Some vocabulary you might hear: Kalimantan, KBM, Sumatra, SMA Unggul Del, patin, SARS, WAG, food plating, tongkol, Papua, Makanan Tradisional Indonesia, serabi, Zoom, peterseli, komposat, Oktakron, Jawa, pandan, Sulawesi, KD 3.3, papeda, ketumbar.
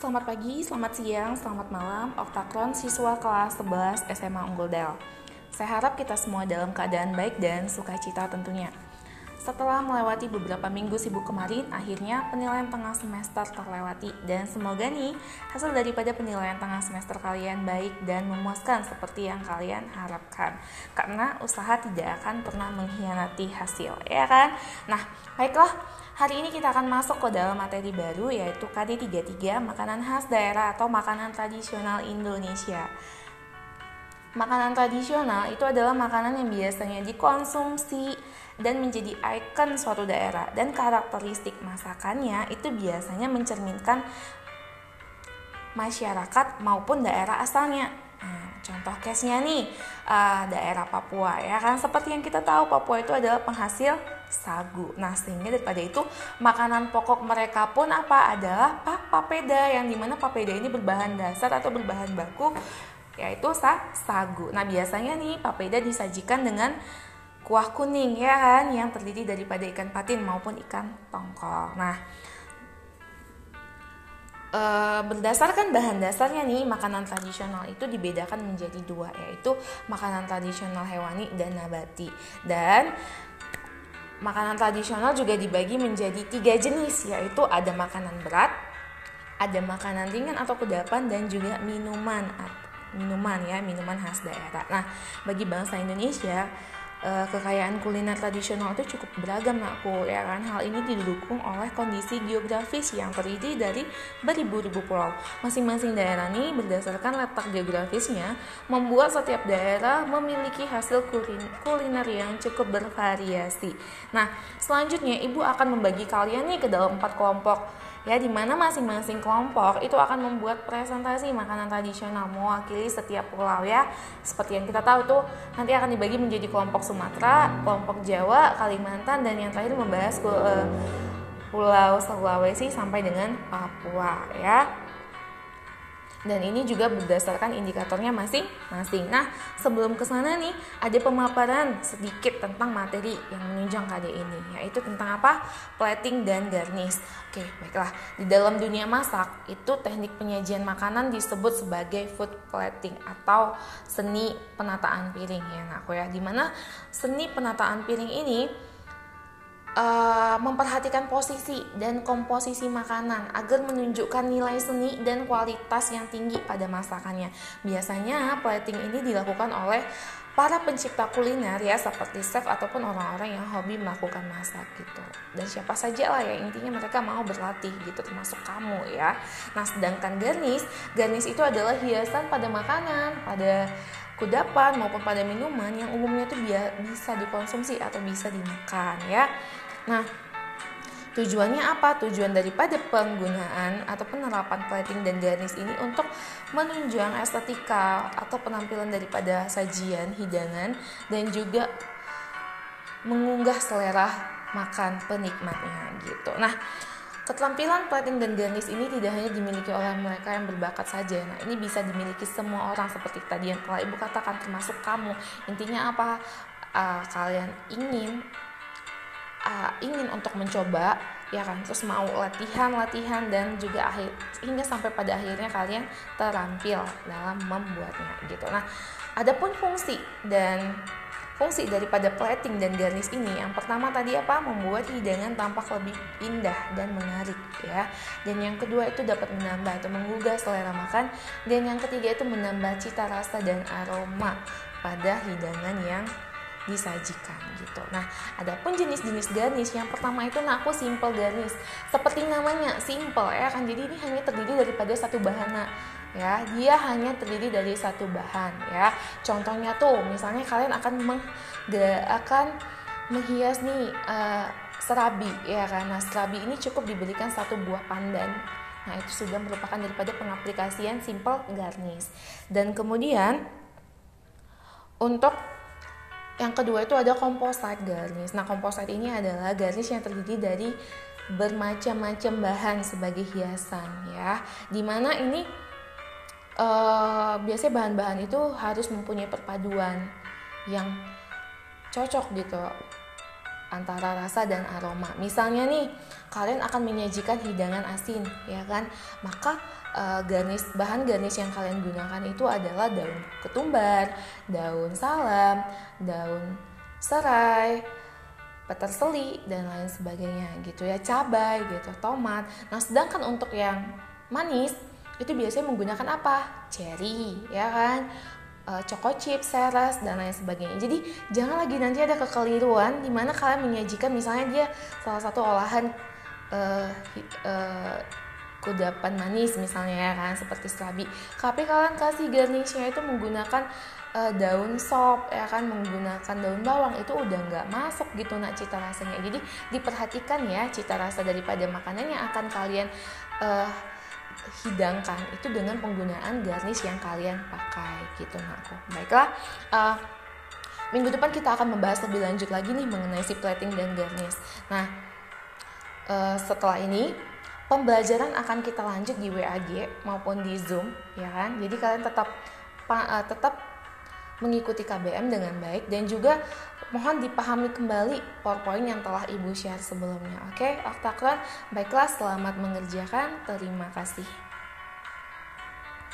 Selamat pagi, selamat siang, selamat malam, Oktakron siswa kelas 11 SMA Unggul Del. Saya harap kita semua dalam keadaan baik dan sukacita tentunya. Setelah melewati beberapa minggu sibuk kemarin, akhirnya penilaian tengah semester terlewati. Dan semoga nih, hasil daripada penilaian tengah semester kalian baik dan memuaskan seperti yang kalian harapkan. Karena usaha tidak akan pernah mengkhianati hasil, ya kan? Nah, baiklah. Hari ini kita akan masuk ke dalam materi baru, yaitu KD 3.3, makanan khas daerah atau makanan tradisional Indonesia. Makanan tradisional itu adalah makanan yang biasanya dikonsumsi dan menjadi ikon suatu daerah, dan karakteristik masakannya itu biasanya mencerminkan masyarakat maupun daerah asalnya. Contoh case-nya nih, daerah Papua, ya kan, seperti yang kita tahu Papua itu adalah penghasil sagu. Nah, sehingga daripada itu makanan pokok mereka pun apa adalah papeda, yang dimana papeda ini berbahan dasar atau berbahan baku yaitu sagu. Nah, biasanya nih papeda disajikan dengan kuah kuning, ya kan, yang terdiri daripada ikan patin maupun ikan tongkol. Nah, berdasarkan bahan dasarnya nih, makanan tradisional itu dibedakan menjadi dua, yaitu makanan tradisional hewani dan nabati. Dan makanan tradisional juga dibagi menjadi 3 jenis, yaitu ada makanan berat, ada makanan ringan atau kudapan, dan juga minuman khas daerah. Nah, bagi bangsa Indonesia, kekayaan kuliner tradisional itu cukup beragam, ya kan. Hal ini didukung oleh kondisi geografis yang terdiri dari beribu-ribu pulau. Masing-masing daerah nih berdasarkan letak geografisnya membuat setiap daerah memiliki hasil kuliner yang cukup bervariasi. Nah, selanjutnya ibu akan membagi kalian nih ke dalam 4 kelompok, ya, di mana masing-masing kelompok itu akan membuat presentasi makanan tradisional mewakili setiap pulau, ya. Seperti yang kita tahu tuh, nanti akan dibagi menjadi kelompok Sumatra, kelompok Jawa, Kalimantan, dan yang terakhir membahas pulau Sulawesi sampai dengan Papua, ya. Dan ini juga berdasarkan indikatornya masing-masing. Nah, sebelum kesana nih, ada pemaparan sedikit tentang materi yang menunjang KD ini, yaitu tentang apa? Plating dan garnish. Oke, baiklah. Di dalam dunia masak, itu teknik penyajian makanan disebut sebagai food plating atau seni penataan piring, ya ngaku ya. Dimana seni penataan piring ini memperhatikan posisi dan komposisi makanan agar menunjukkan nilai seni dan kualitas yang tinggi pada masakannya. Biasanya plating ini dilakukan oleh para pencipta kuliner, ya, seperti chef ataupun orang-orang yang hobi melakukan masak gitu. Dan siapa saja lah, ya, intinya mereka mau berlatih gitu, termasuk kamu, ya. Nah, sedangkan garnish itu adalah hiasan pada makanan, pada kudapan maupun pada minuman yang umumnya itu bisa dikonsumsi atau bisa dimakan, ya. Nah, tujuannya apa? Tujuan daripada penggunaan atau penerapan plating dan garnish ini untuk menunjang estetika atau penampilan daripada sajian hidangan dan juga mengunggah selera makan penikmatnya gitu. Nah, keterampilan plating dan garnish ini tidak hanya dimiliki oleh mereka yang berbakat saja. Nah, ini bisa dimiliki semua orang seperti tadi yang telah ibu katakan, termasuk kamu. Intinya apa? Kalian ingin untuk mencoba, ya kan, terus mau latihan dan juga hingga sampai pada akhirnya kalian terampil dalam membuatnya gitu. Nah, adapun fungsi daripada plating dan garnish ini, yang pertama tadi apa? Membuat hidangan tampak lebih indah dan menarik, ya. Dan yang kedua itu dapat menambah atau menggugah selera makan. Dan yang ketiga itu menambah cita rasa dan aroma pada hidangan yang disajikan gitu. Nah, adapun jenis-jenis garnish, yang pertama itu aku simple garnish. Seperti namanya, simple, ya kan. Jadi ini hanya terdiri daripada satu bahan, ya. Dia hanya terdiri dari satu bahan, ya. Contohnya tuh, misalnya kalian akan menghias nih serabi, ya kan. Nah, serabi ini cukup diberikan satu buah pandan. Nah, itu sudah merupakan daripada pengaplikasian simple garnish. Dan kemudian untuk yang kedua itu ada komposat garnish. Nah, komposat ini adalah garnish yang terdiri dari bermacam-macam bahan sebagai hiasan, ya. Dimana ini biasanya bahan-bahan itu harus mempunyai perpaduan yang cocok gitu antara rasa dan aroma. Misalnya nih, kalian akan menyajikan hidangan asin, ya kan? Maka bahan garnish yang kalian gunakan itu adalah daun ketumbar, daun salam, daun serai, peterseli, dan lain sebagainya gitu ya, cabai gitu, tomat. Nah, sedangkan untuk yang manis itu biasanya menggunakan apa? Cherry, ya kan? Choco chip, seres, dan lain sebagainya. Jadi jangan lagi nanti ada kekeliruan di mana kalian menyajikan misalnya dia salah satu olahan kudapan manis misalnya, ya kan, seperti serabi. Tapi kalian kasih garnishnya itu menggunakan daun sop, ya kan, menggunakan daun bawang, itu udah nggak masuk gitu nak cita rasanya. Jadi diperhatikan ya cita rasa daripada makanan yang akan kalian hidangkan itu dengan penggunaan garnish yang kalian pakai gitu nakku. Baiklah, minggu depan kita akan membahas lebih lanjut lagi nih mengenai si plating dan garnish. Nah, setelah ini pembelajaran akan kita lanjut di WAG maupun di Zoom, ya kan? Jadi kalian tetap mengikuti KBM dengan baik dan juga mohon dipahami kembali PowerPoint yang telah Ibu share sebelumnya. Oke, Oktakron, baiklah, selamat mengerjakan. Terima kasih.